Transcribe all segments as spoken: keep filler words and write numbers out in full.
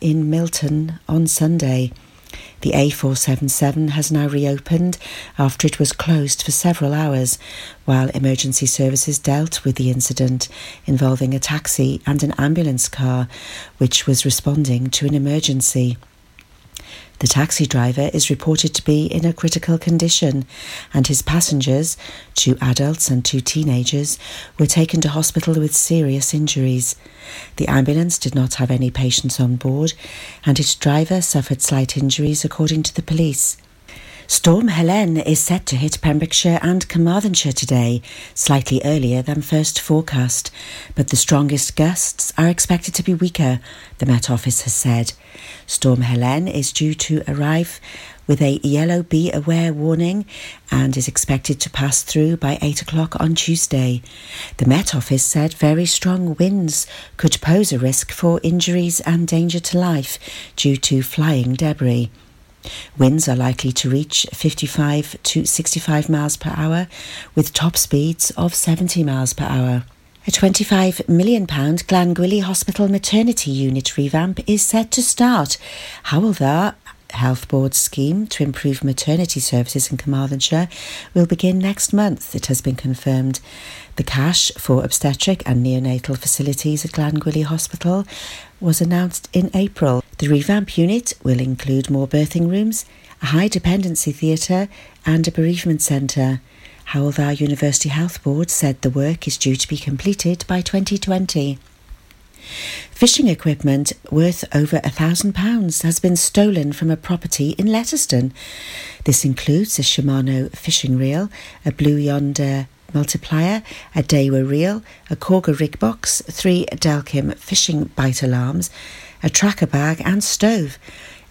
in Milton on Sunday. The A four seventy-seven has now reopened after it was closed for several hours, while emergency services dealt with the incident involving a taxi and an ambulance car, which was responding to an emergency. The taxi driver is reported to be in a critical condition, and his passengers, two adults and two teenagers, were taken to hospital with serious injuries. The ambulance did not have any patients on board, and its driver suffered slight injuries, according to the police. Storm Helene is set to hit Pembrokeshire and Carmarthenshire today, slightly earlier than first forecast, but the strongest gusts are expected to be weaker, the Met Office has said. Storm Helene is due to arrive with a yellow be aware warning and is expected to pass through by eight o'clock on Tuesday. The Met Office said very strong winds could pose a risk for injuries and danger to life due to flying debris. Winds are likely to reach fifty-five to sixty-five miles per hour, with top speeds of seventy miles per hour. A twenty-five million pounds Glangwili Hospital maternity unit revamp is set to start. However, Health Board's scheme to improve maternity services in Carmarthenshire will begin next month, it has been confirmed. The cash for obstetric and neonatal facilities at Glangwili Hospital was announced in April. The revamp unit will include more birthing rooms, a high dependency theatre and a bereavement centre. Howelthar University Health Board said the work is due to be completed by twenty twenty. Fishing equipment worth over one thousand pounds has been stolen from a property in Letterston. This includes a Shimano fishing reel, a Blue Yonder multiplier, a Dewar reel, a Korga rig box, three Delkim fishing bite alarms, a tracker bag and stove.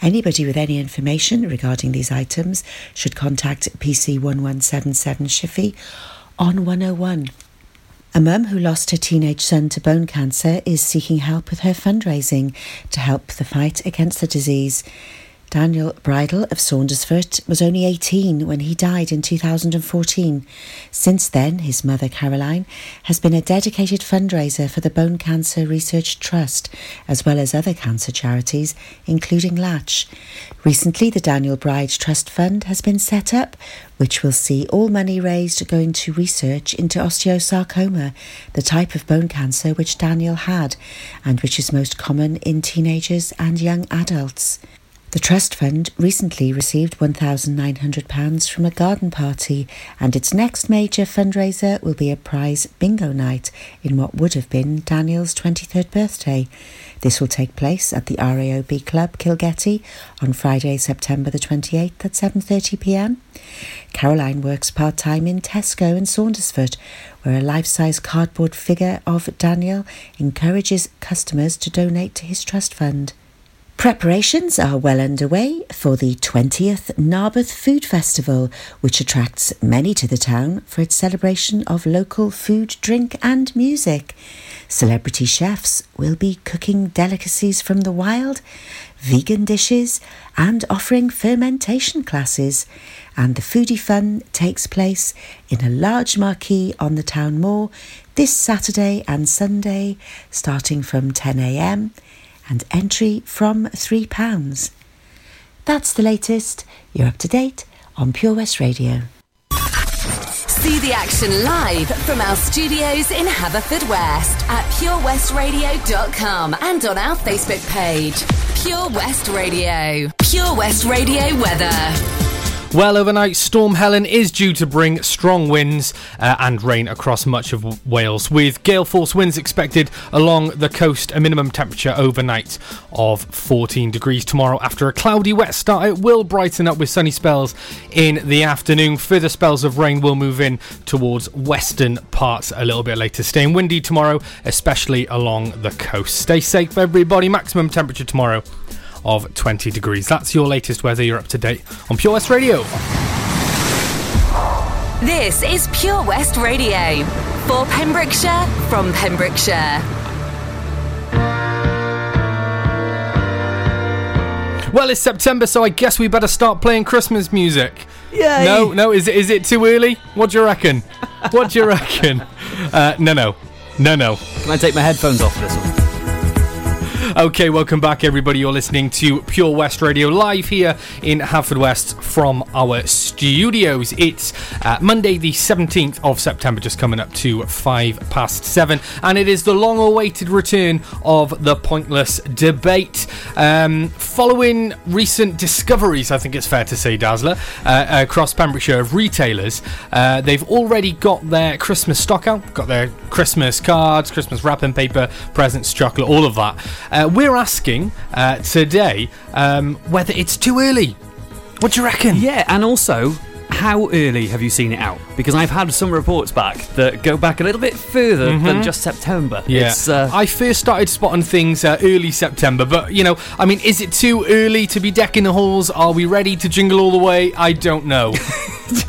Anybody with any information regarding these items should contact P C one one seven seven Shiffy on one oh one. A mum who lost her teenage son to bone cancer is seeking help with her fundraising to help the fight against the disease. Daniel Bridle of Saundersfoot was only eighteen when he died in two thousand fourteen. Since then, his mother Caroline has been a dedicated fundraiser for the Bone Cancer Research Trust, as well as other cancer charities, including Latch. Recently, the Daniel Bridle Trust Fund has been set up, which will see all money raised going to research into osteosarcoma, the type of bone cancer which Daniel had, and which is most common in teenagers and young adults. The Trust Fund recently received one thousand nine hundred pounds from a garden party, and its next major fundraiser will be a prize bingo night in what would have been Daniel's twenty-third birthday. This will take place at the R A O B Club, Kilgetty, on Friday, September the twenty-eighth at seven thirty p m. Caroline works part-time in Tesco in Saundersfoot, where a life-size cardboard figure of Daniel encourages customers to donate to his trust fund. Preparations are well underway for the twentieth Narberth Food Festival, which attracts many to the town for its celebration of local food, drink and music. Celebrity chefs will be cooking delicacies from the wild, vegan dishes and offering fermentation classes. And the foodie fun takes place in a large marquee on the town moor this Saturday and Sunday, starting from ten a m and entry from three pounds. That's the latest. You're up to date on Pure West Radio. See the action live from our studios in Haverfordwest at pure west radio dot com and on our Facebook page. Pure West Radio. Pure West Radio weather. Well, overnight, Storm Helen is due to bring strong winds uh, and rain across much of Wales, with gale-force winds expected along the coast. A minimum temperature overnight of fourteen degrees tomorrow. After a cloudy, wet start, it will brighten up with sunny spells in the afternoon. Further spells of rain will move in towards western parts a little bit later. Staying windy tomorrow, especially along the coast. Stay safe, everybody. Maximum temperature tomorrow of twenty degrees. That's your latest weather. You're up to date on Pure West Radio. This is Pure West Radio. For Pembrokeshire, from Pembrokeshire. Well, it's September, so I guess we better start playing Christmas music. Yay! No, no, is it, is it too early? What do you reckon? What do you reckon? Uh, no, no. No, no. Can I take my headphones off for this one? Okay, welcome back, everybody. You're listening to Pure West Radio live here in Haverfordwest from our studios. It's uh, Monday the seventeenth of September, just coming up to five past seven, and it is the long-awaited return of the pointless debate. Um, following recent discoveries, I think it's fair to say, Dazzler, uh, across Pembrokeshire of retailers, uh, they've already got their Christmas stock out, got their Christmas cards, Christmas wrapping paper, presents, chocolate, all of that. Uh, we're asking uh, today um, whether it's too early. What do you reckon? Yeah, and also, how early have you seen it out? Because I've had some reports back that go back a little bit further mm-hmm. than just September. Yeah. It's, uh... I first started spotting things uh, early September, but, you know, I mean, is it too early to be decking the halls? Are we ready to jingle all the way? I don't know.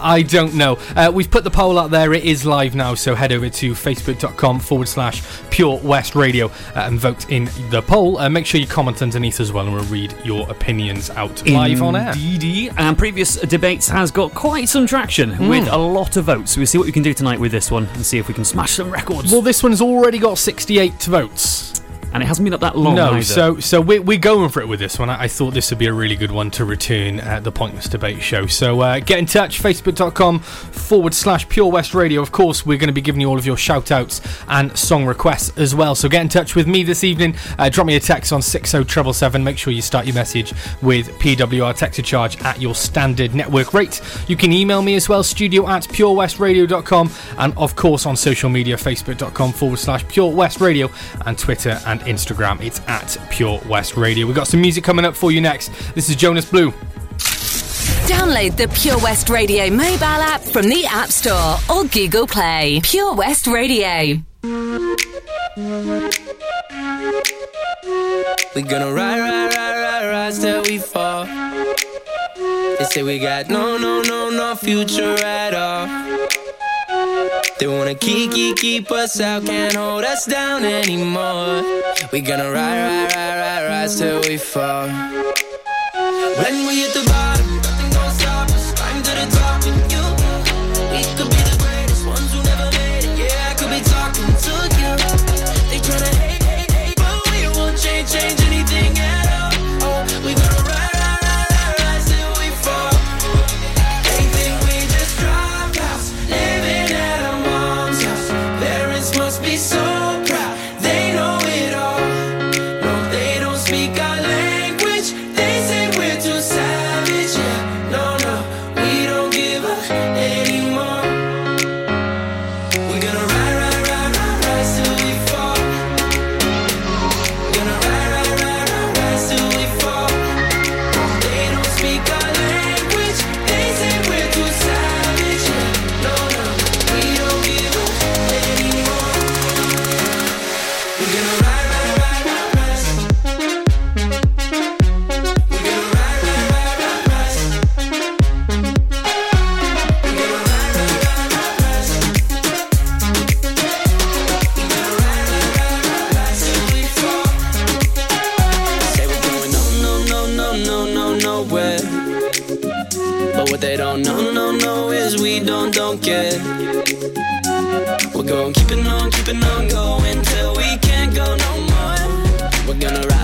I don't know. Uh, we've put the poll out there. It is live now, so head over to facebook.com forward slash Pure West Radio uh, and vote in the poll. Uh, make sure you comment underneath as well, and we'll read your opinions out live Indeedy. on air. Indeedy. And previous debates has got quite some traction mm. with a lot of votes. We'll see what we can do tonight with this one and see if we can smash some records. Well, this one's already got sixty-eight votes. And it hasn't been up that long no, either. so so we're, we're going for it with this one. I, I thought this would be a really good one to return at the Pointless Debate Show. So uh, get in touch, facebook.com forward slash Pure West Radio. Of course, we're going to be giving you all of your shout-outs and song requests as well. So get in touch with me this evening. Uh, drop me a text on six oh seven seven seven. Make sure you start your message with P W R text to charge at your standard network rate. You can email me as well, studio at purewestradio.com. And, of course, on social media, facebook.com forward slash Pure West Radio and Twitter and Instagram, it's at Pure West Radio. We've got some music coming up for you next. This is Jonas Blue. Download the Pure West Radio mobile app from the App Store or Google Play. Pure West Radio. We're gonna ride, ride, ride, ride, ride till we fall. They say we got no, no, no, no future at all. They wanna keep, keep, keep us out, can't hold us down anymore. We gonna ride, ride, ride, ride, ride till we fall. When we hit the bottom, nothing gon' stop us. Climb to the top with you. We could be the greatest ones who never made it. Yeah, I could be talking to you. They tryna hate, hate, hate, but we won't change, change anything at all. Oh, we gonna ride, ride, ride, ride, ride till we fall. They think we just dropped out, living must be so proud, they know it all. No, they don't speak our language. They say we're too savage, yeah. No, no, we don't give up anymore. We're gonna ride, ride, ride, ride, ride till we fall. We're gonna ride, ride, ride, ride, ride till we fall. They don't speak our language. They say we're too savage, yeah. No, no, we don't give up anymore. We're gonna ride.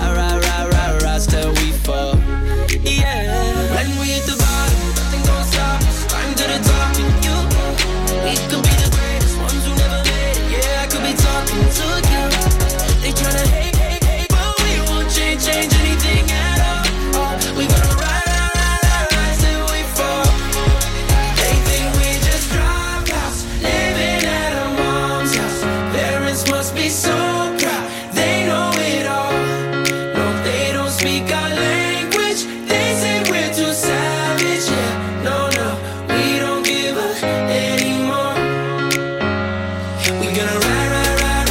We're gonna ride, ride, ride, ride, ride.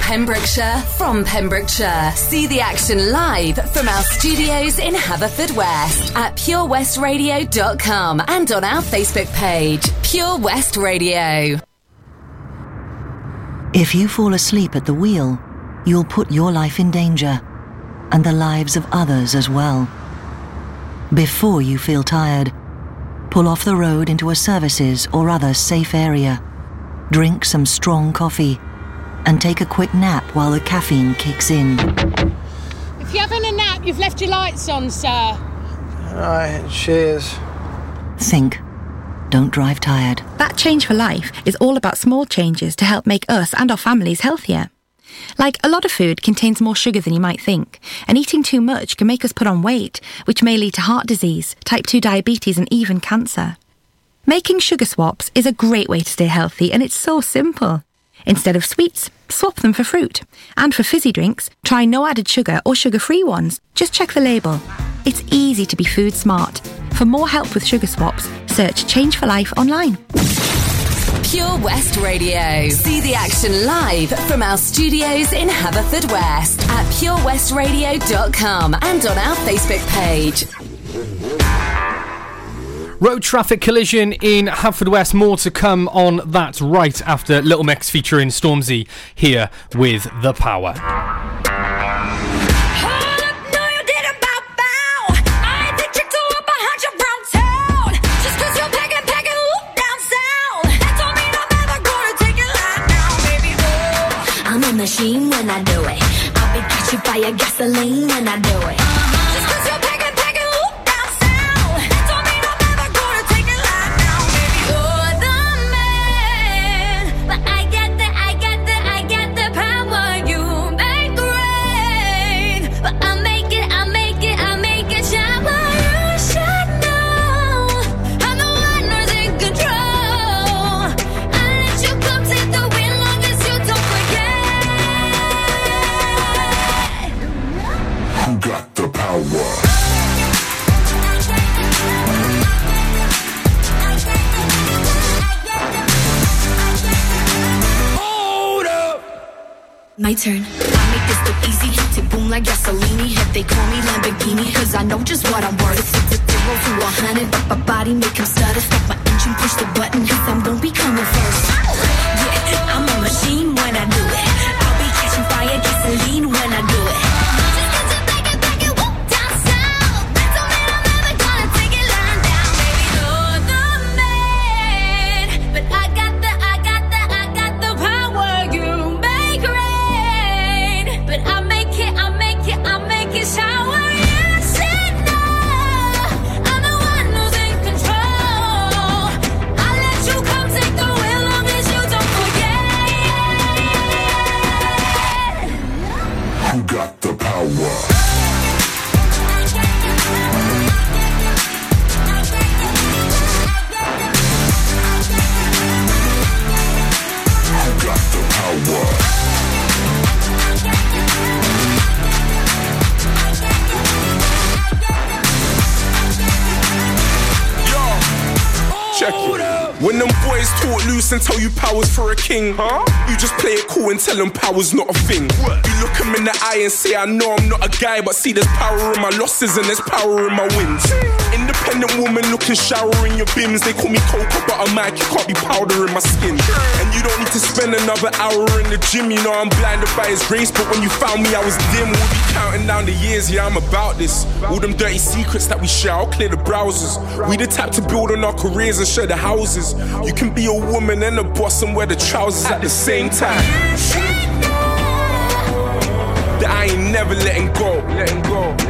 Pembrokeshire, from Pembrokeshire. See the action live from our studios in Haverfordwest at pure west radio dot com and on our Facebook page, Pure West Radio. If you fall asleep at the wheel, you'll put your life in danger and the lives of others as well. Before you feel tired, pull off the road into a services or other safe area. Drink some strong coffee and take a quick nap while the caffeine kicks in. If you're having a nap, you've left your lights on, sir. Right, cheers. Think. Don't drive tired. That Change for Life is all about small changes to help make us and our families healthier. Like, a lot of food contains more sugar than you might think, and eating too much can make us put on weight, which may lead to heart disease, type two diabetes and even cancer. Making sugar swaps is a great way to stay healthy, and it's so simple. Instead of sweets, swap them for fruit. And for fizzy drinks, try no added sugar or sugar-free ones. Just check the label. It's easy to be food smart. For more help with sugar swaps, search Change for Life online. Pure West Radio. See the action live from our studios in Haverfordwest at pure west radio dot com and on our Facebook page. Road traffic collision in Haverfordwest. More to come on that right after Little Mix featuring Stormzy here with The Power. Machine when I do it, I'll be catching fire gasoline when I do it. Uh-huh. Just 'cause you're packing, packing, whoop down sound, that don't mean I'm ever gonna take it like now, baby. You're the man, but I get the, I get the, I get the power you make rain, but I make it, I make it, I make it shine. But you should know I'm the one who's in control. I let you come take the wheel long as you don't forget. Who got the power? My turn. I make this look easy, hit it boom like gasoline. If they call me Lamborghini, cause I know just what I'm worth. Six to zero to a hundred, but my body make him stutter. Stop my engine, push the button, cause I'm gonna be coming first. Yeah, I'm a machine when I do it. I'll be catching fire, gasoline when I do it. And tell you powers for a king, huh? You just play it cool and tell them power's not a thing. What? You look him in the eye and say, I know I'm not a guy, but see there's power in my losses and there's power in my wins. Independent woman looking shower in your bims. They call me Coca, but I'm Mike, you can't be powder in my skin. And you don't need to spend another hour in the gym. You know I'm blinded by his grace, but when you found me I was dim. We'll be counting down the years, yeah I'm about this. All them dirty secrets that we share, I'll clear the browsers. We the type to build on our careers and share the houses. You can be a woman and a boss and wear the trousers at the same time. That I ain't never letting go.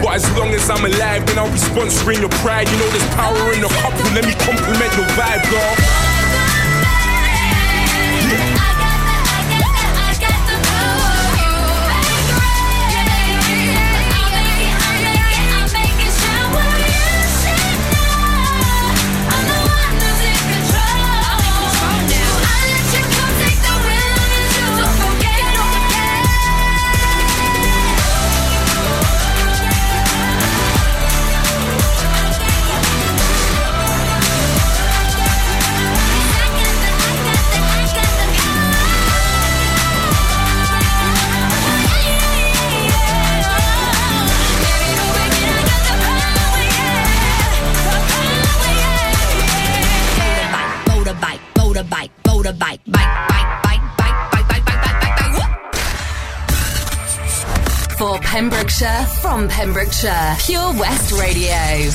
But as long as I'm alive, then I'll be sponsoring your pride. You know there's power in the couple. Let me compliment your vibe, girl. Yeah. For Pembrokeshire, from Pembrokeshire, Pure West Radio.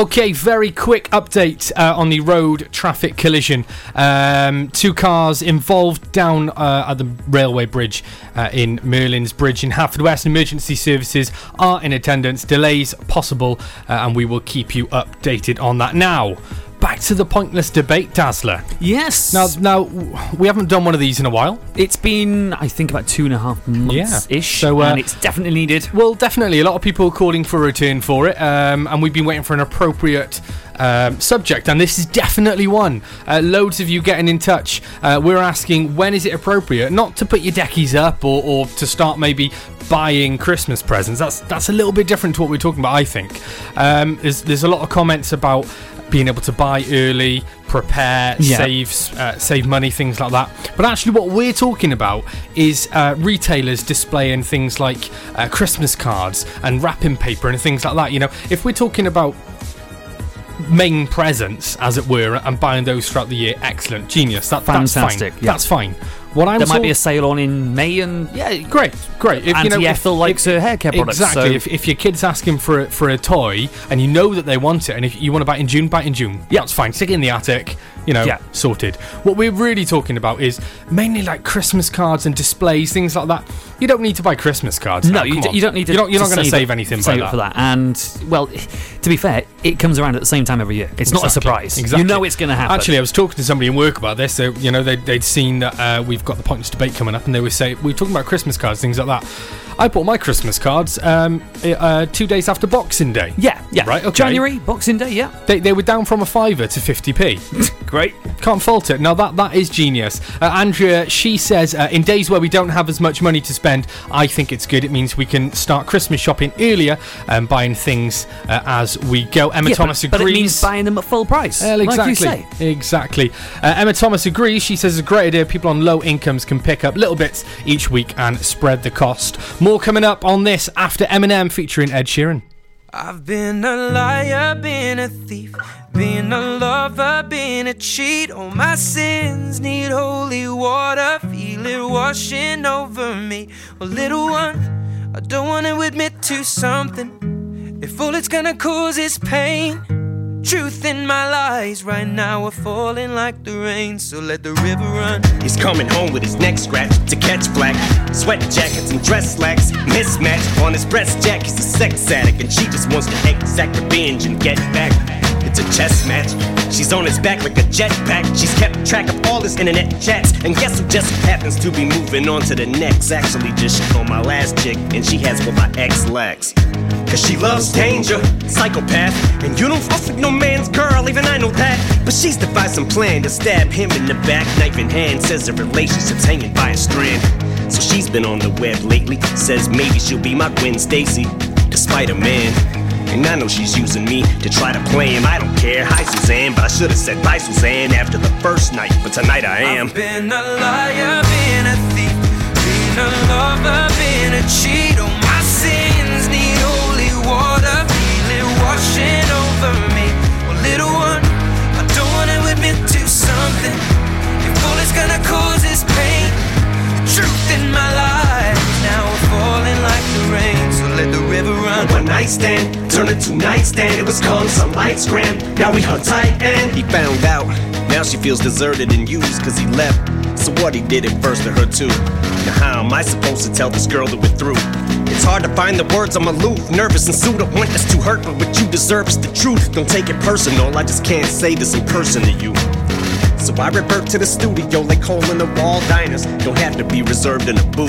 Okay, very quick update uh, on the road traffic collision. Um, two cars involved down uh, at the railway bridge uh, in Merlin's Bridge in Haverfordwest. Emergency services are in attendance. Delays possible, uh, and we will keep you updated on that now. back to the pointless debate, Dazzler. Yes. Now, now we haven't done one of these in a while. It's been, I think, about two and a half months-ish, yeah. so, uh, and it's definitely needed. Well, definitely. A lot of people calling for a return for it, um, and we've been waiting for an appropriate... Um, subject, and this is definitely one. Uh, loads of you getting in touch. Uh, we're asking, when is it appropriate not to put your deckies up or, or to start maybe buying Christmas presents? That's that's a little bit different to what we're talking about, I think. Um, there's, there's a lot of comments about being able to buy early, prepare, yeah. save, uh, save money, things like that. But actually what we're talking about is uh, retailers displaying things like uh, Christmas cards and wrapping paper and things like that. You know, if we're talking about main presents, as it were, and buying those throughout the year. Excellent, genius. That, Fantastic. That's fine. Yeah. That's fine. What I'm there might all... be a sale on in May, and yeah, great, great. If, Auntie you know, Ethel if, likes if, her haircare products. Exactly. So. If, if your kid's asking for a, for a toy, and you know that they want it, and if you want to buy it in June, buy it in June. Yeah, it's fine. Stick it in the attic. You know, yeah. sorted. What we're really talking about is mainly like Christmas cards and displays, things like that. You don't need to buy Christmas cards. No, you, d- you don't need to. You're not, you're to not going to save, save anything save by that. for that. And well, to be fair, it comes around at the same time every year. It's exactly. not a surprise. Exactly. You know it's going to happen. Actually, I was talking to somebody in work about this. So, you know, they'd, they'd seen that uh, we've got the pointless debate coming up, and they were saying we we're talking about Christmas cards, things like that. I bought my Christmas cards um, uh, two days after Boxing Day. Yeah, yeah. Right. Okay. January Boxing Day. Yeah. They they were down from a fiver to fifty p. Great. Can't fault it. Now, that, that is genius. Uh, Andrea, she says, uh, in days where we don't have as much money to spend, I think it's good. It means we can start Christmas shopping earlier and buying things uh, as we go. Emma yeah, Thomas but, agrees. But it means buying them at full price, well, exactly, like you say. Exactly. Uh, Emma Thomas agrees. She says, it's a great idea. People on low incomes can pick up little bits each week and spread the cost. More coming up on this after Eminem featuring Ed Sheeran. I've been a liar, been a thief, been a lover, been a cheat. All my sins need holy water, feel it washing over me. Well, little one, I don't want to admit to something. If all it's gonna cause is pain, truth in my lies right now are falling like the rain. So let the river run. He's coming home with his neck scratched to catch flack. Sweat jackets and dress slacks mismatched on his breast jack. He's a sex addict and she just wants to exact revenge and get back. It's a chess match. She's on his back like a jetpack. She's kept track of all his internet chats. And guess who just happens to be moving on to the next? Actually just shit on my last chick, and she has what my ex lacks. Cause she loves danger, psychopath. And you don't fuck with no man's girl, even I know that. But she's devised some plan to stab him in the back, knife in hand. Says the relationship's hanging by a strand. So she's been on the web lately, says maybe she'll be my Gwen Stacy, the Spider-Man. And I know she's using me to try to play him. I don't care, hi Suzanne, but I should've said bye Suzanne after the first night, but tonight I am. I've been a liar, been a thief, been a lover, been a cheat. All my sins need holy water, feel it washing over me. Well, little one, I don't wanna admit to something. If all it's gonna cause is pain, truth in my life now I'm falling like the rain. So let the river run. One night stand turned into night stand. It was calm, some lights scram. Now we hunt tight and he found out. Now she feels deserted and used cause he left. So what he did at first to her too. Now how am I supposed to tell this girl that we're through? It's hard to find the words, I'm aloof, nervous and sued. I want us to hurt, but what you deserve is the truth. Don't take it personal, I just can't say this in person to you. So I revert to the studio like hole in the wall diners. Don't have to be reserved in a booth.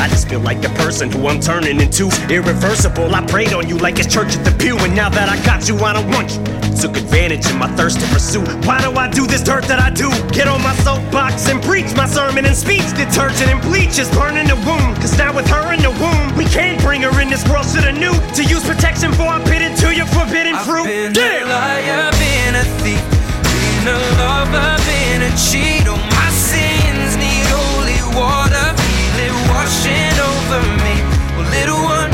I just feel like the person who I'm turning into. Irreversible, I prayed on you like it's church at the pew. And now that I got you, I don't want you. Took advantage of my thirst to pursue. Why do I do this dirt that I do? Get on my soapbox and preach my sermon and speech. Detergent and bleach is burning the womb. Cause now with her in the womb, we can't bring her in this world to the new. To use protection for I'm pitted to your forbidden fruit. I've been yeah. a liar, been a thief, been a lover, been a cheat. All my sins need holy water, feel it washing over me. Well, little one,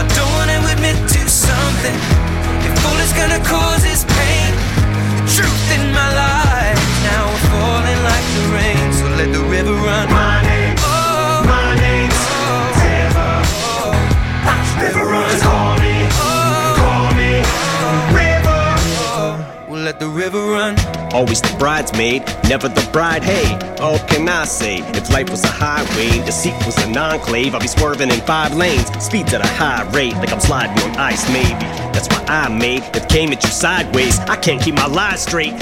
I don't want to admit to something. If all it's gonna cause is pain, the truth in my life now I'm falling like the rain. So let the river run. My name, oh, my name's oh, River, oh, river runs. let the river run. Always the bridesmaid, never the bride, hey, oh, can I say? If life was a highway, deceit was an enclave, I'll be swerving in five lanes, speeds at a high rate, like I'm sliding on ice, maybe. That's why I made it came at you sideways, I can't keep my lies straight.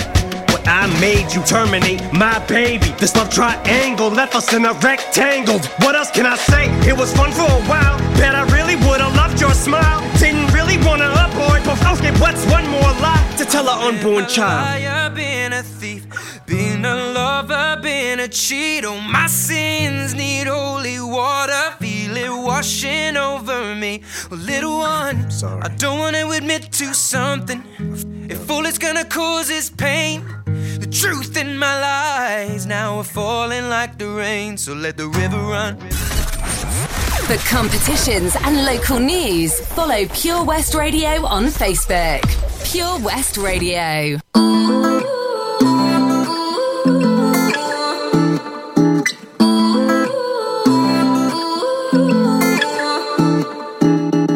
What I made you terminate, my baby. This love triangle left us in a rectangle. What else can I say? It was fun for a while, bet I really would've loved your smile. Didn't really wanna abort, but okay, what's one more lie to tell our unborn child? Being a liar, being a thief, being a lover, being a cheat. Oh, my sins need holy water, feel it washing over me. Well, little one, sorry. I don't wanna admit to something. If all it's gonna cause is pain, the truth in my lies now are falling like the rain. So let the river run. For competitions and local news, follow Pure West Radio on Facebook. Pure West Radio.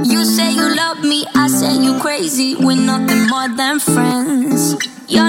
You say you love me, I say you crazy. We're nothing more than friends. You're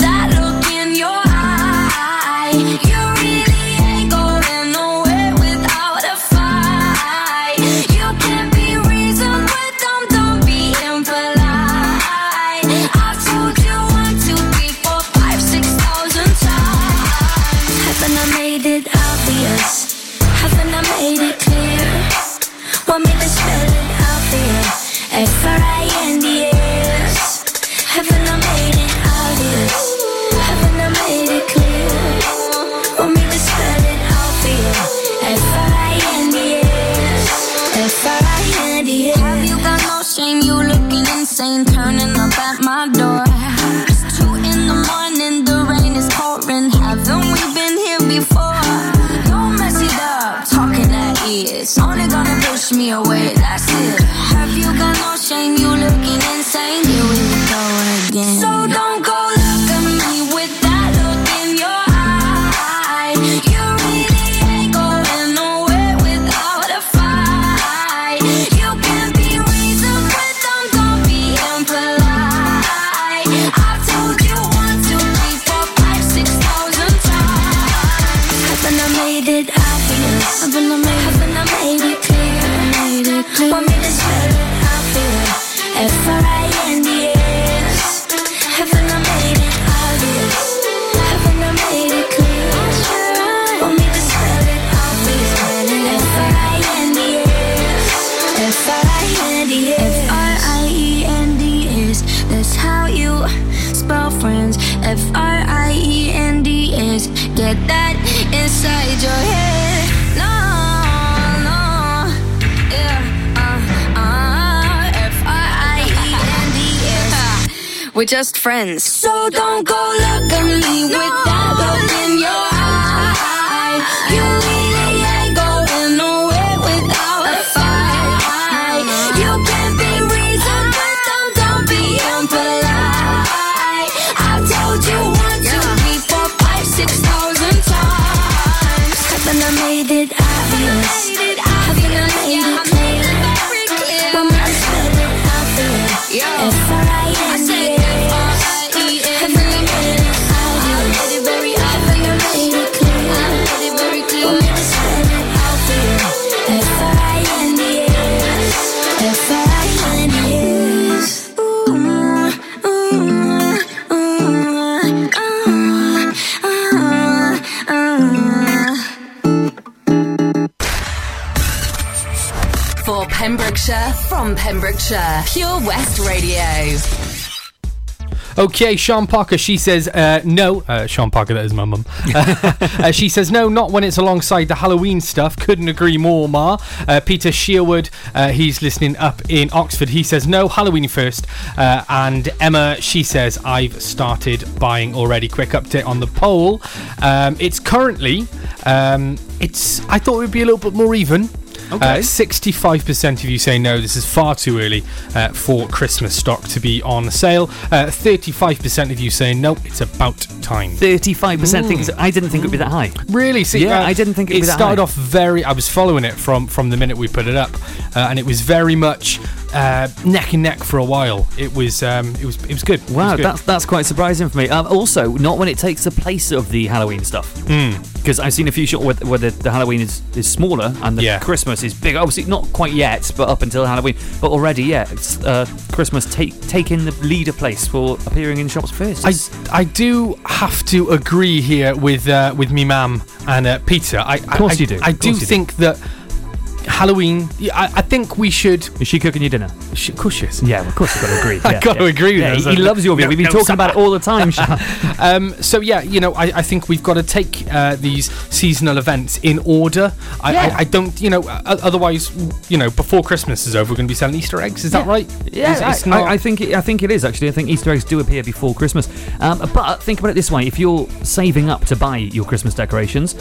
that look in your eye. You really ain't going nowhere without a fight. You can't be reasoned with them, don't be impolite. I told you one, two, three, four, five, six thousand times. Haven't I made it obvious? Haven't I made it clear? Want me to spell it out for you? F R I N D S. Haven't I made it obvious? Haven't I made it clear? Want me to spell it out for you? F R I N D S. F R I N D S. Have you got no shame? You looking insane, turning up at my door. It's two in the morning, the rain is pouring. Haven't we been here before? Don't mess it up, talking at ears. Only gonna push me away, that's it. Have you got no shame? You looking insane, here we go again. So don't go look at me with that look in your eye. You really ain't going nowhere without a fight. You can be reasoned with them, don't be impolite. I told you one, two, three, four, five, six thousand times. Haven't I made it obvious? Haven't I made, haven't I made it clear? Want me to spell it out for you? F R I N D S. Haven't I made it obvious? Haven't I made it clear? Want me to spell it out for you? F R I N D S. F R I N D S. F R I E N D S. That's how you spell friends. F R I E N D S. Get that inside your head. No, no, yeah. We're just friends. So don't go look at me no, with that look in your eye. You really ain't going nowhere without a fight. You can't be reasoned with them, don't be impolite. I told you one, two, three, four, five, six thousand times. Haven't I made it obvious? Haven't I made it clear? Want me to spell it out for you? F R I N D S. Pembrokeshire, from Pembrokeshire, Pure West Radio. Okay, Sean Parker, she says, uh, no, uh, Sean Parker, that is my mum. uh, she says, no, not when it's alongside the Halloween stuff. Couldn't agree more, Ma. Uh, Peter Shearwood, uh, he's listening up in Oxford. He says, no, Halloween first. Uh, and Emma, she says, I've started buying already. Quick update on the poll. Um, it's currently, um, it's. I thought it would be a little bit more even. Okay. Uh, sixty-five percent of you say no, this is far too early uh, for Christmas stock to be on sale. Uh, thirty-five percent of you say no, it's about time. thirty-five percent mm. thinks, I didn't think mm. it would be that high. Really? See, yeah, uh, I didn't think it would be that high. It started off very, I was following it from, from the minute we put it up, uh, and it was very much uh, neck and neck for a while. It was um, it was, it was good. Wow, was good. That's, that's quite surprising for me. Um, also, not when it takes the place of the Halloween stuff. Because mm. I've seen a few shots where, where the, the Halloween is, is smaller and the yeah. Christmas is big. Obviously, not quite yet, but up until Halloween. But already, yeah, it's, uh, Christmas take, taking the leader place for appearing in shops first. I, I do have to agree here with uh, with me, ma'am, and uh, Peter. I, of course I, you do. I, I do think do. that Halloween, I, I think we should... Is she cooking your dinner? She, of course she is. Yeah, well, of course you've got to agree. I've yeah, got yeah. to agree with yeah, her. He, he loves your beer. No, We've been no, talking stop. about it all the time, Sean. um, so, yeah, you know, I, I think we've got to take uh, these seasonal events in order. I, yeah. I, I don't, you know, otherwise, you know, before Christmas is over, we're going to be selling Easter eggs. Is yeah. that right? Yeah, it's, I, it's not... I, I, think it, I think it is, actually. I think Easter eggs do appear before Christmas. Um, but think about it this way. If you're saving up to buy your Christmas decorations,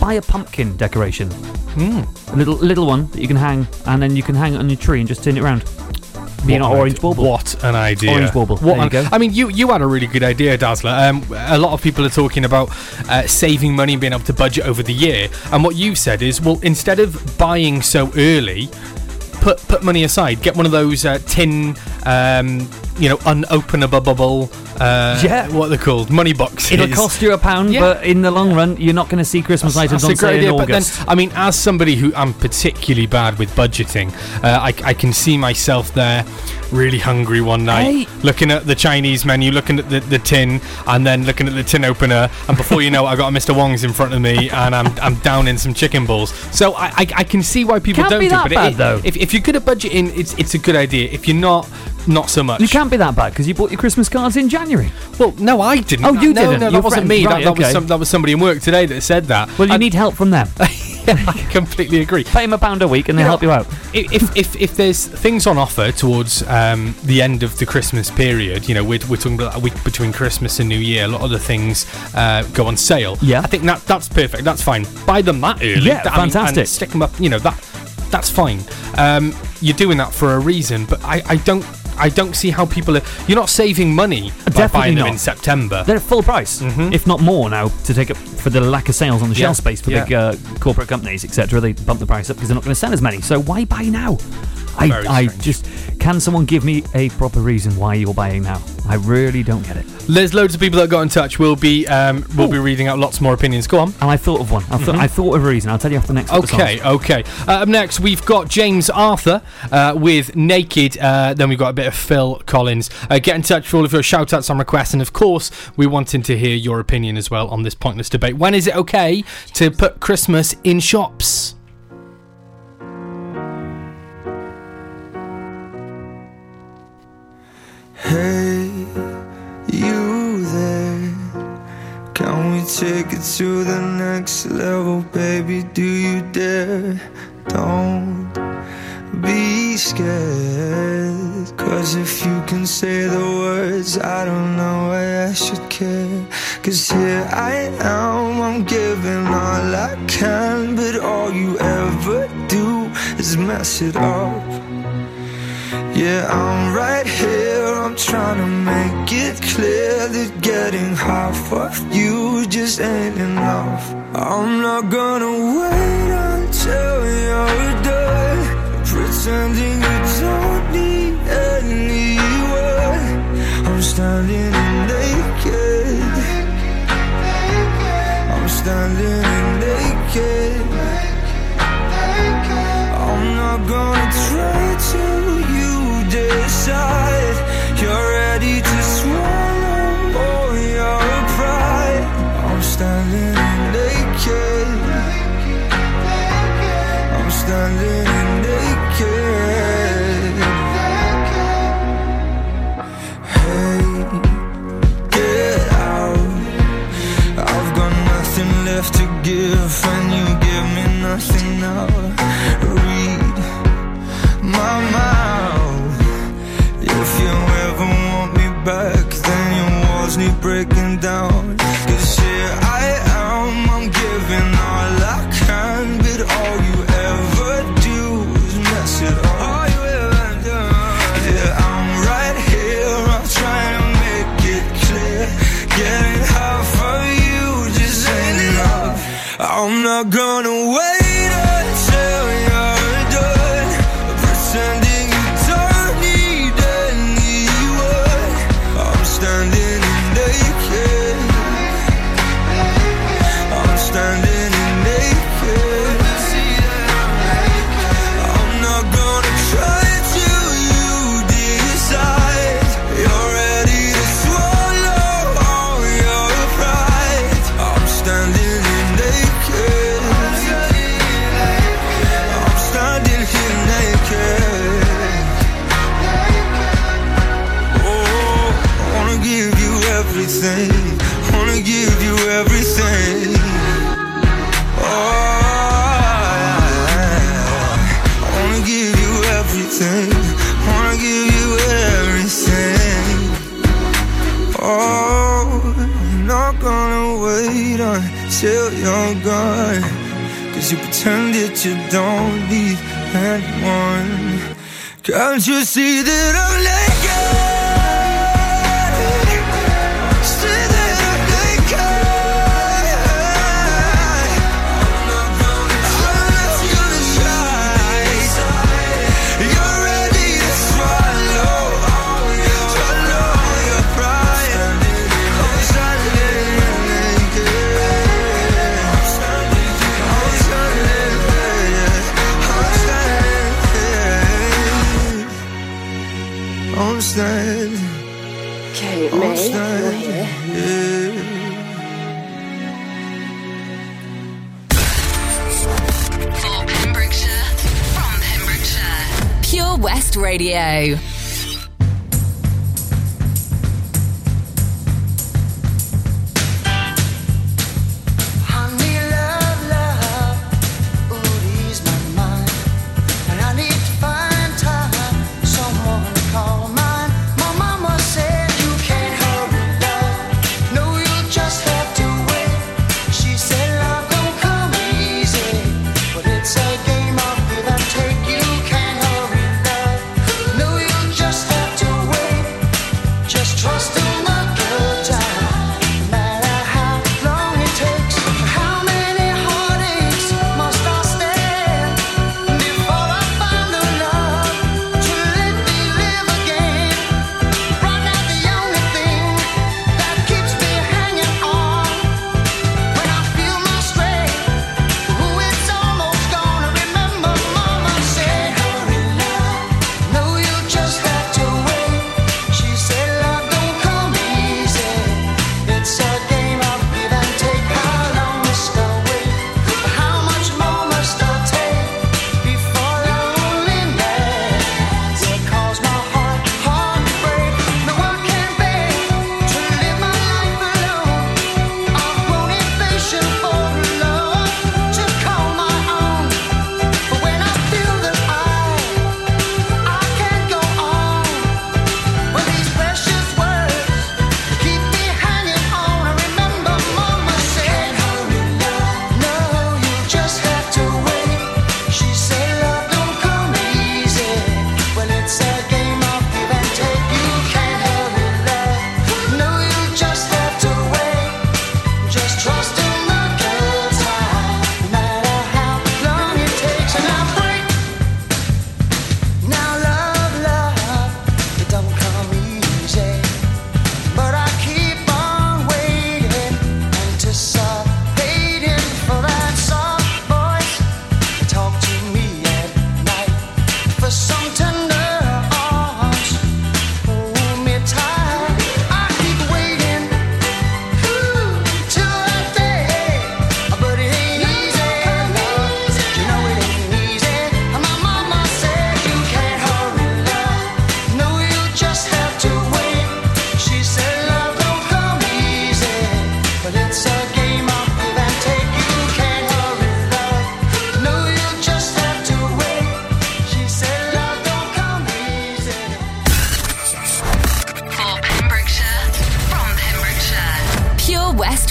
buy a pumpkin decoration. Mm. A little little one that you can hang, and then you can hang it on your tree and just turn it around. Be an orange bauble. What an idea. Orange bauble. What there an, you go. I mean, you, you had a really good idea, Dazzler. Um, a lot of people are talking about uh, saving money and being able to budget over the year. And what you've said is, well, instead of buying so early, put put money aside. Get one of those uh, tin... Um, you know, unopenable, uh, yeah. what they're called, money boxes. It'll cost you a pound, yeah. but in the long run, you're not going to see Christmas that's, items that's on sale in August. Then, I mean, as somebody who I'm particularly bad with budgeting, uh, I, I can see myself there really hungry one night, hey. looking at the Chinese menu, looking at the, the tin, and then looking at the tin opener, and before you know it, I've got a Mister Wong's in front of me, and I'm I'm down in some chicken balls. So I, I, I can see why people Can't don't be that do it. Bad, it, though. If, if you're good at budgeting, it's, it's a good idea. If you're not, not so much. You can't be that bad because you bought your Christmas cards in January. Well, no, I didn't. Oh, you no, didn't. No, no, that wasn't me. Right, that, that, okay. was some, that was somebody in work today that said that. Well, you I, need help from them. Yeah, I completely agree. Pay them a pound a week and they'll help you out. If if if there's things on offer towards um, the end of the Christmas period, you know, we're, we're talking about a week between Christmas and New Year, a lot of the things uh, go on sale. Yeah. I think that that's perfect. That's fine. Buy them that early. Yeah, that, fantastic. I mean, and stick them up, you know, that that's fine. Um, you're doing that for a reason, but I, I don't... I don't see how people are... You're not saving money by Definitely buying them not. in September. They're at full price, mm-hmm. if not more now, to take up for the lack of sales on the yeah. shelf space for yeah. big uh, corporate companies, et cetera. They bump the price up because they're not going to sell as many. So why buy now? I, I just... Can someone give me a proper reason why you're buying now? I really don't get it. There's loads of people that got in touch. We'll be um, we'll Ooh. be reading out lots more opinions. Go on. And I thought of one. I, mm-hmm. thought, I thought of a reason. I'll tell you after the next episode. Okay, okay. Uh, up next, we've got James Arthur uh, with Naked. Uh, then we've got a bit of Phil Collins. Uh, get in touch for all of your shout-outs and requests. And, of course, we're wanting to hear your opinion as well on this pointless debate. When is it okay to put Christmas in shops? Hey, you there? Can we take it to the next level, baby? Do you dare? Don't be scared, 'cause if you can say the words, I don't know why I should care. 'Cause here I am, I'm giving all I can, but all you ever do is mess it up. Yeah, I'm right here, I'm trying to make it clear that getting half of you just ain't enough. I'm not gonna wait until you're done pretending you don't need anyone. I'm standing naked, I'm standing naked. I'm not gonna try to decide you're ready to swallow all your pride. I'm standing naked, I'm standing naked. Hey, get out, I've got nothing left to give and you give me nothing now. Read my mouth. If you ever want me back, then your walls need breaking down. 'Cause here I am, I'm giving all I can, but all you ever do not gonna wait until you're done pretending you don't need anyone. I'm standing naked. I'm standing naked. I'm not gonna try till you decide you're ready to swallow all your pride. I'm standing. I wanna give you everything. Oh, I wanna give you everything. I wanna give you everything. Oh, I'm not gonna wait until you're gone, 'cause you pretend that you don't need anyone. Can't you see that I'm naked? Okay, May, you're here. For Pembrokeshire, from Pembrokeshire, Pure West Radio.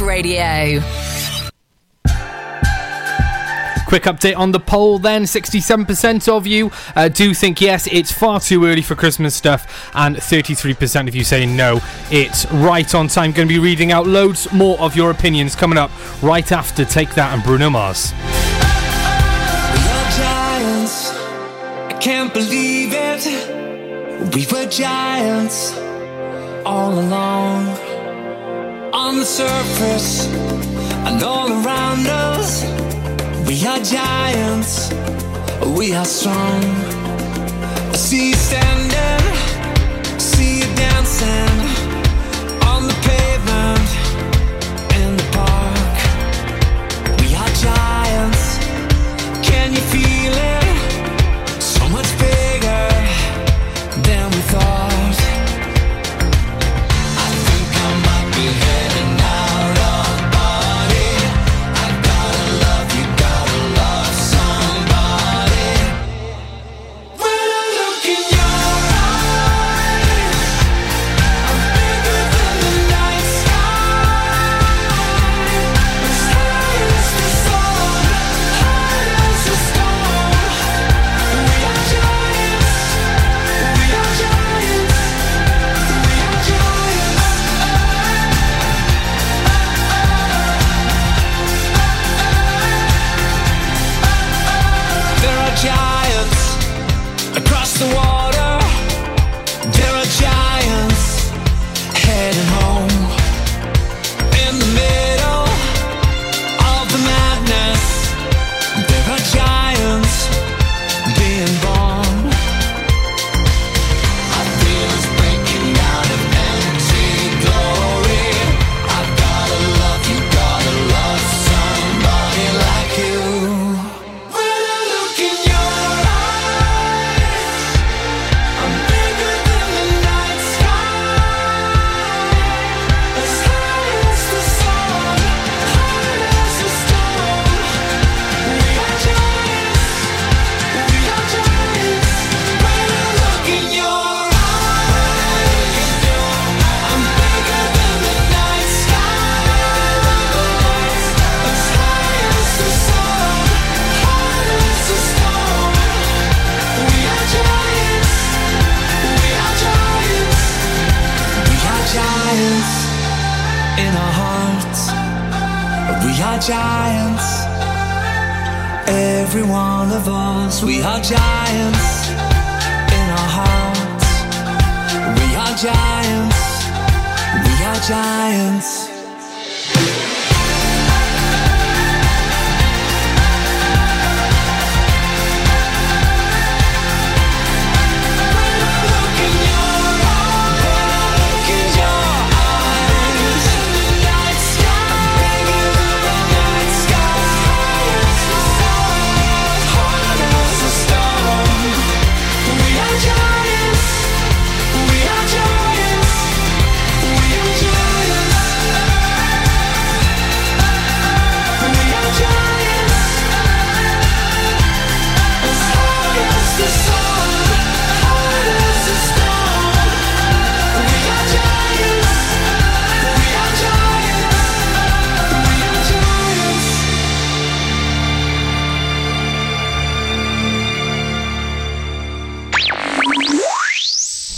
Radio. Quick update on the poll then. sixty-seven percent of you uh, do think yes, it's far too early for Christmas stuff, and thirty-three percent of you say no, it's right on time. Going to be reading out loads more of your opinions coming up right after Take That and Bruno Mars. We are giants, I can't believe it. We were giants all along. On the surface and all around us, we are giants, we are strong. I see you standing, see you dancing on the pavement, in the park. We are giants, can you feel it? So much bigger than we thought. I think I might be heading out of body. I gotta love you, gotta love somebody. When I look in your eyes, I'm bigger than the night sky. As high as the sun, high as the storm. We are giants, we are giants, we are giants. There are giants across the water. There are giants heading home. In the middle of the madness, there are giants being born. I feel it's breaking out of empty glory. I gotta love you, gotta love somebody like you. When I look in your eyes, I'm bigger than the night sky. As high as the sun, high as the storm. We are giants, we are giants. When I look in your eyes, I'm bigger than the night sky. As high as the sun, high as the storm. We are giants, we are giants, we are giants in our hearts. We are giants, every one of us. We are giants in our hearts. We are giants, we are giants.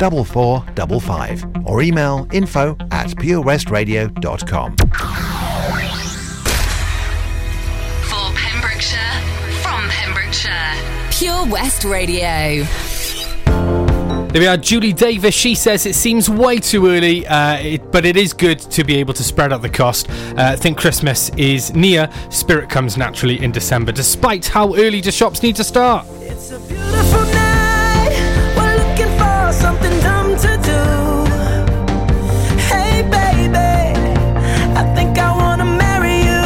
four four five five or email info at purewestradio dot com. For Pembrokeshire, from Pembrokeshire, Pure West Radio. There we are. Julie Davis, she says it seems way too early, uh, it, but it is good to be able to spread out the cost. Uh, think Christmas is near, spirit comes naturally in December, despite how early do shops need to start. It's a beautiful night, we're looking for something dumb to do. Hey baby, I think I wanna marry you.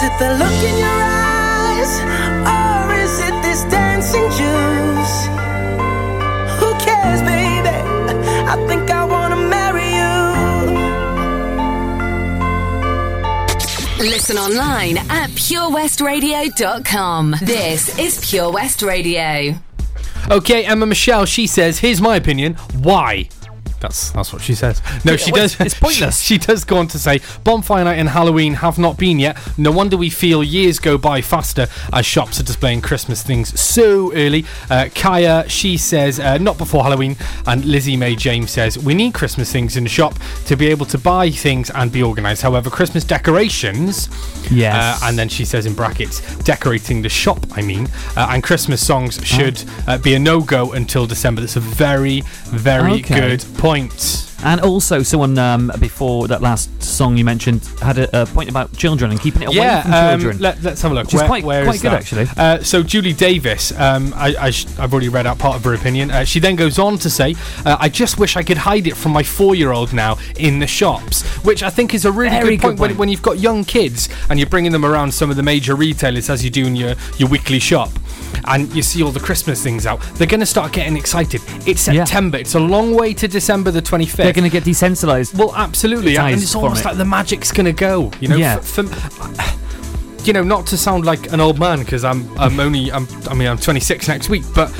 Is it the look in your eyes, or is it this dancing juice? Who cares, baby? I think I wanna marry you. Listen online at pure west radio dot com. This is Pure West Radio. Okay, Emma Michelle, she says, here's my opinion, why? That's that's what she says. No, she does. It's pointless. She, she does go on to say, Bonfire Night and Halloween have not been yet. No wonder we feel years go by faster as shops are displaying Christmas things so early. Uh, Kaya, she says, uh, not before Halloween. And Lizzie Mae James says, we need Christmas things in the shop to be able to buy things and be organised. However, Christmas decorations... Yes. Uh, and then she says in brackets, decorating the shop, I mean. Uh, and Christmas songs should oh. uh, be a no-go until December. That's a very, very okay. good point. Point. And also, someone um, before that last song you mentioned had a, a point about children and keeping it away yeah, from um, children. Let, let's have a look. Which where, is quite, where quite is good, that? actually. Uh, so, Julie Davis, um, I, I sh- I've already read out part of her opinion. Uh, she then goes on to say, uh, I just wish I could hide it from my four-year-old now in the shops, which I think is a really good point, good point when, when you've got young kids and you're bringing them around some of the major retailers as you do in your, your weekly shop. And you see all the Christmas things out, they're going to start getting excited. It's September. Yeah. It's a long way to December the twenty-fifth. They're going to get desensitized. Well, absolutely. And it's almost it. like the magic's going to go. You know, yeah. for, for, you know, not to sound like an old man, because I'm I'm only I'm, I mean I'm twenty-six next week, but.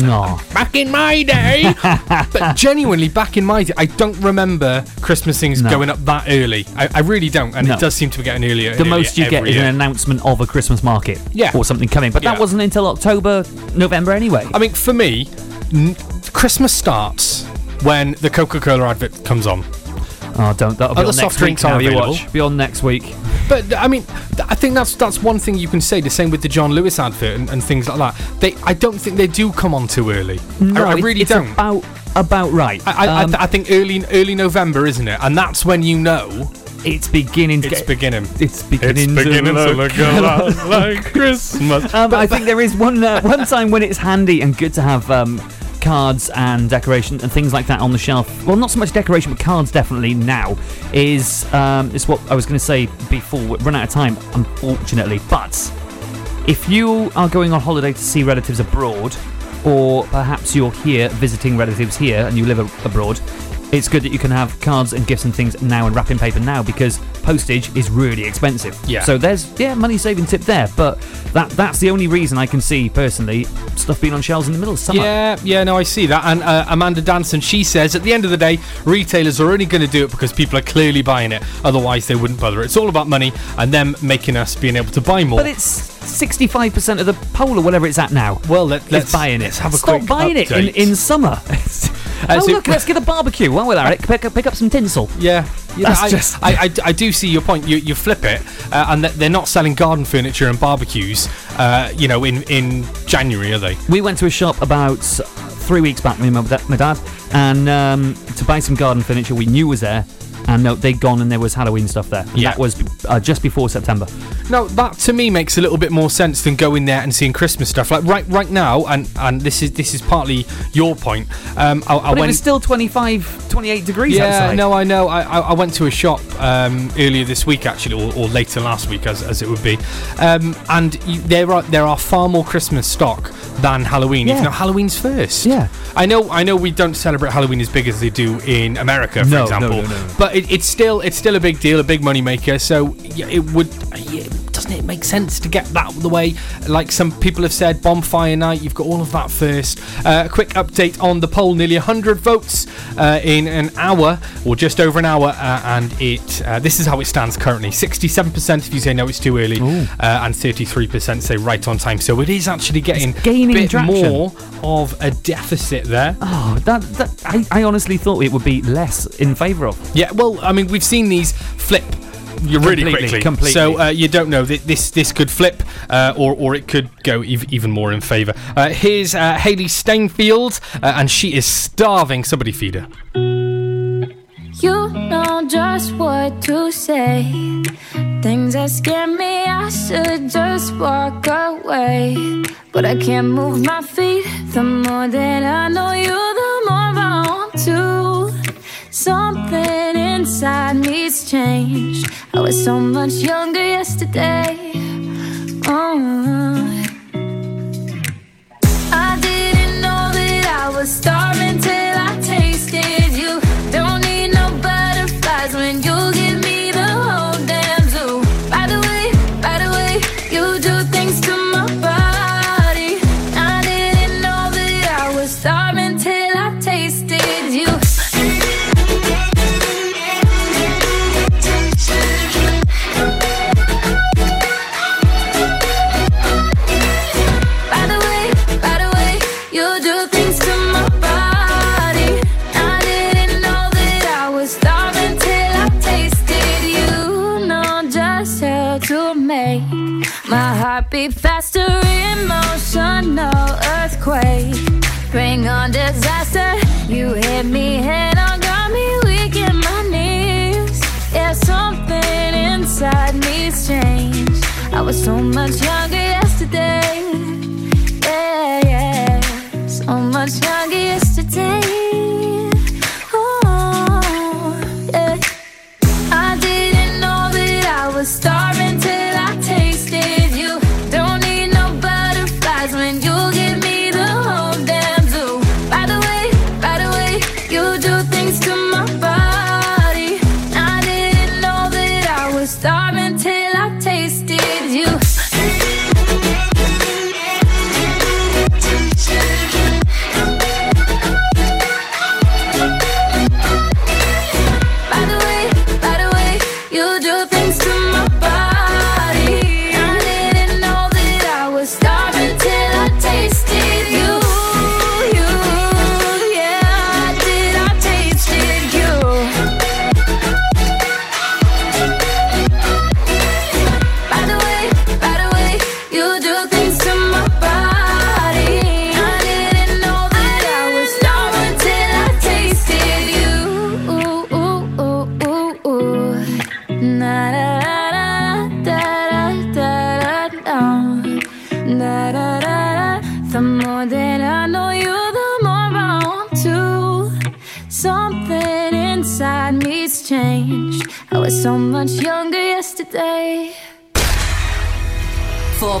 No. Back in my day, but genuinely back in my day, I don't remember Christmas things no. going up that early. I, I really don't, and no. it does seem to be getting earlier. The earlier most you get is year. an announcement of a Christmas market, yeah. or something coming, but yeah. that wasn't until October, November anyway. I mean, for me, n- Christmas starts when the Coca-Cola advert comes on. Oh, don't. That'll be Other on soft next drinks week. Are available. Watch. Be on next week. But, I mean, I think that's that's one thing you can say. The same with the John Lewis advert and, and things like that. They, I don't think they do come on too early. No, I, I really it's don't. About, about right. I, I, um, I, th- I think early early November, isn't it? And that's when you know... It's beginning to It's get, beginning. It's beginning, it's beginning to, to look, look a lot like Christmas. Um, but I think there is one, uh, one time when it's handy and good to have... Um, cards and decoration and things like that on the shelf. Well, not so much decoration, but cards definitely now is um, it's what I was going to say before we run out of time, unfortunately. But if you are going on holiday to see relatives abroad, or perhaps you're here visiting relatives here and you live a- abroad, it's good that you can have cards and gifts and things now and wrapping paper now, because postage is really expensive. Yeah. So there's, yeah, money-saving tip there. But that that's the only reason I can see, personally, stuff being on shelves in the middle of summer. Yeah, yeah, no, I see that. And uh, Amanda Danson, she says, at the end of the day, retailers are only going to do it because people are clearly buying it. Otherwise, they wouldn't bother. It's all about money and them making us being able to buy more. But it's sixty-five percent of the poll or whatever it's at now. Well, let, let's, buying it. let's have a Stop quick Stop buying update. it in, in summer. Uh, oh, so look, let's get a barbecue, won't we, Eric? Pick up, pick up some tinsel. Yeah. You know, That's I, just... I, I, I do see your point. You, you flip it, uh, and they're not selling garden furniture and barbecues, uh, you know, in, in January, are they? We went to a shop about three weeks back, me and my dad, and um, to buy some garden furniture we knew was there. And no, they'd gone and there was Halloween stuff there. And yeah. that was uh, just before September. No, that to me makes a little bit more sense than going there and seeing Christmas stuff. Like right right now, and, and this is this is partly your point. Um, I, but I it went, was still twenty-five, twenty-eight degrees yeah, outside. Yeah, no, I know. I, I, I went to a shop um, earlier this week, actually, or, or later last week, as, as it would be. Um, and you, there are there are far more Christmas stock than Halloween. Yeah. Even though Halloween's first. Yeah. I know, I know we don't celebrate Halloween as big as they do in America, for no, example. No, no, no, no. But It, it's still it's still a big deal, a big money maker. So it would doesn't it make sense to get that the way? Like some people have said, bonfire night. You've got all of that first. Uh, quick update on the poll: nearly one hundred votes uh, in an hour, or just over an hour, uh, and it uh, this is how it stands currently: sixty-seven percent if you say no, it's too early, uh, and thirty-three percent say right on time. So it is actually getting it's gaining a bit traction. More of a deficit there. Oh, that, that I, I honestly thought it would be less in favour of. Yeah, well. I mean, we've seen these flip really completely, quickly. Completely. So uh, you don't know. This this could flip uh, or or it could go ev- even more in favour. Uh, here's uh, Hayley Stainfield, uh, and she is starving. Somebody feed her. You know just what to say. Things that scare me, I should just walk away. But I can't move my feet. The more that I know you, the more I want to. Something inside me's changed. I was so much younger yesterday. Oh. I didn't know that I was starving till I tasted you. Don't need no butterflies when you give me the whole damn zoo. By the way, by the way, you do things to my body. I didn't know that I was starving till I tasted you. My heart beat faster, emotional earthquake. Bring on disaster, you hit me head on, got me weak in my knees. Yeah, something inside me's changed. I was so much younger yesterday. Yeah, yeah, so much younger yesterday. For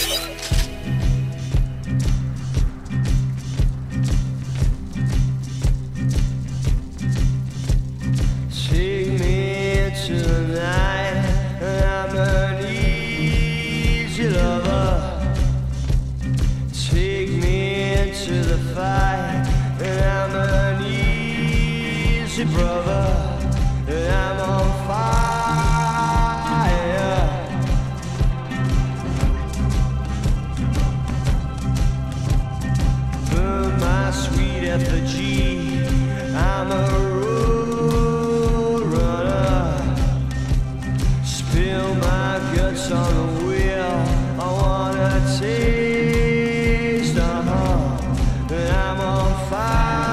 Take me tonight, I'm an easy lover. Take me into the fight, I'm an easy brother. I'm on fire. Burn my sweet effigy. I'm a road runner. Spill my guts on the wheel. I wanna taste the heart. I'm on fire.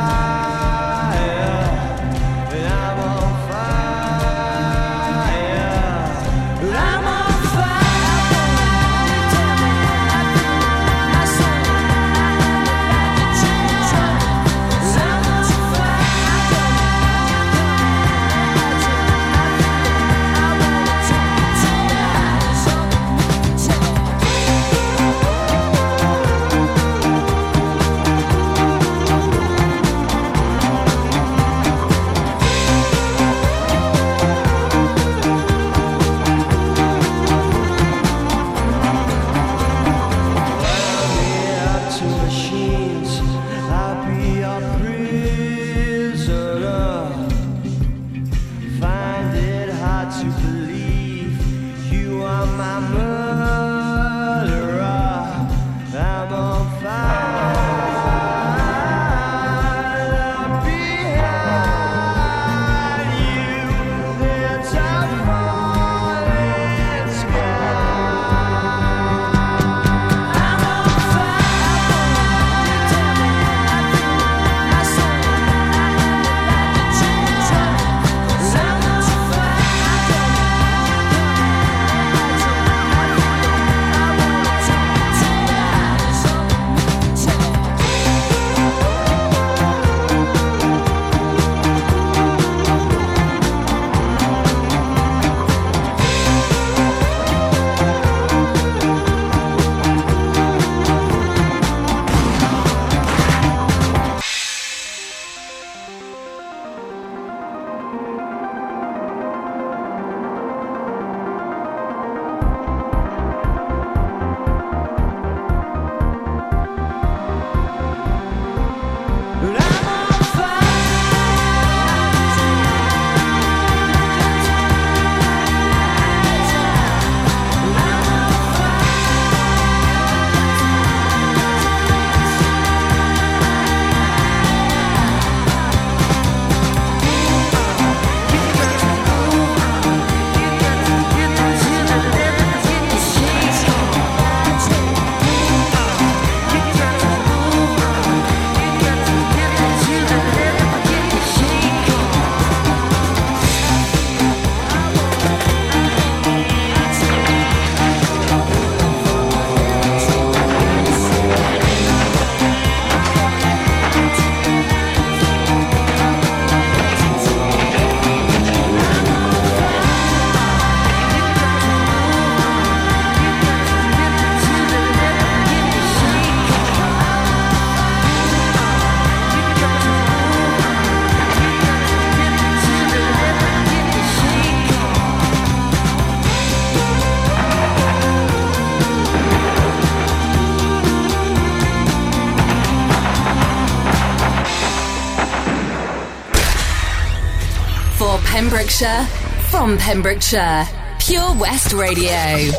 Pembrokeshire, from Pembrokeshire, Pure West Radio.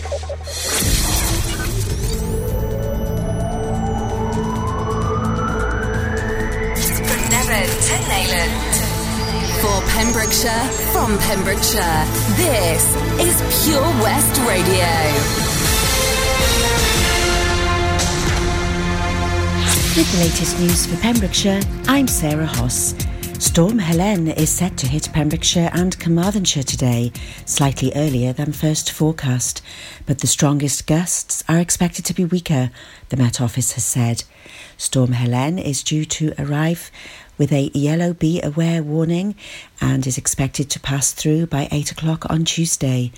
From Devon to Leyland. For Pembrokeshire, from Pembrokeshire, this is Pure West Radio. With the latest news for Pembrokeshire, I'm Sarah Hoss. Storm Helene is set to hit Pembrokeshire and Carmarthenshire today, slightly earlier than first forecast, but the strongest gusts are expected to be weaker, the Met Office has said. Storm Helene is due to arrive with a yellow be aware warning and is expected to pass through by eight o'clock on Tuesday.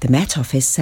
The Met Office said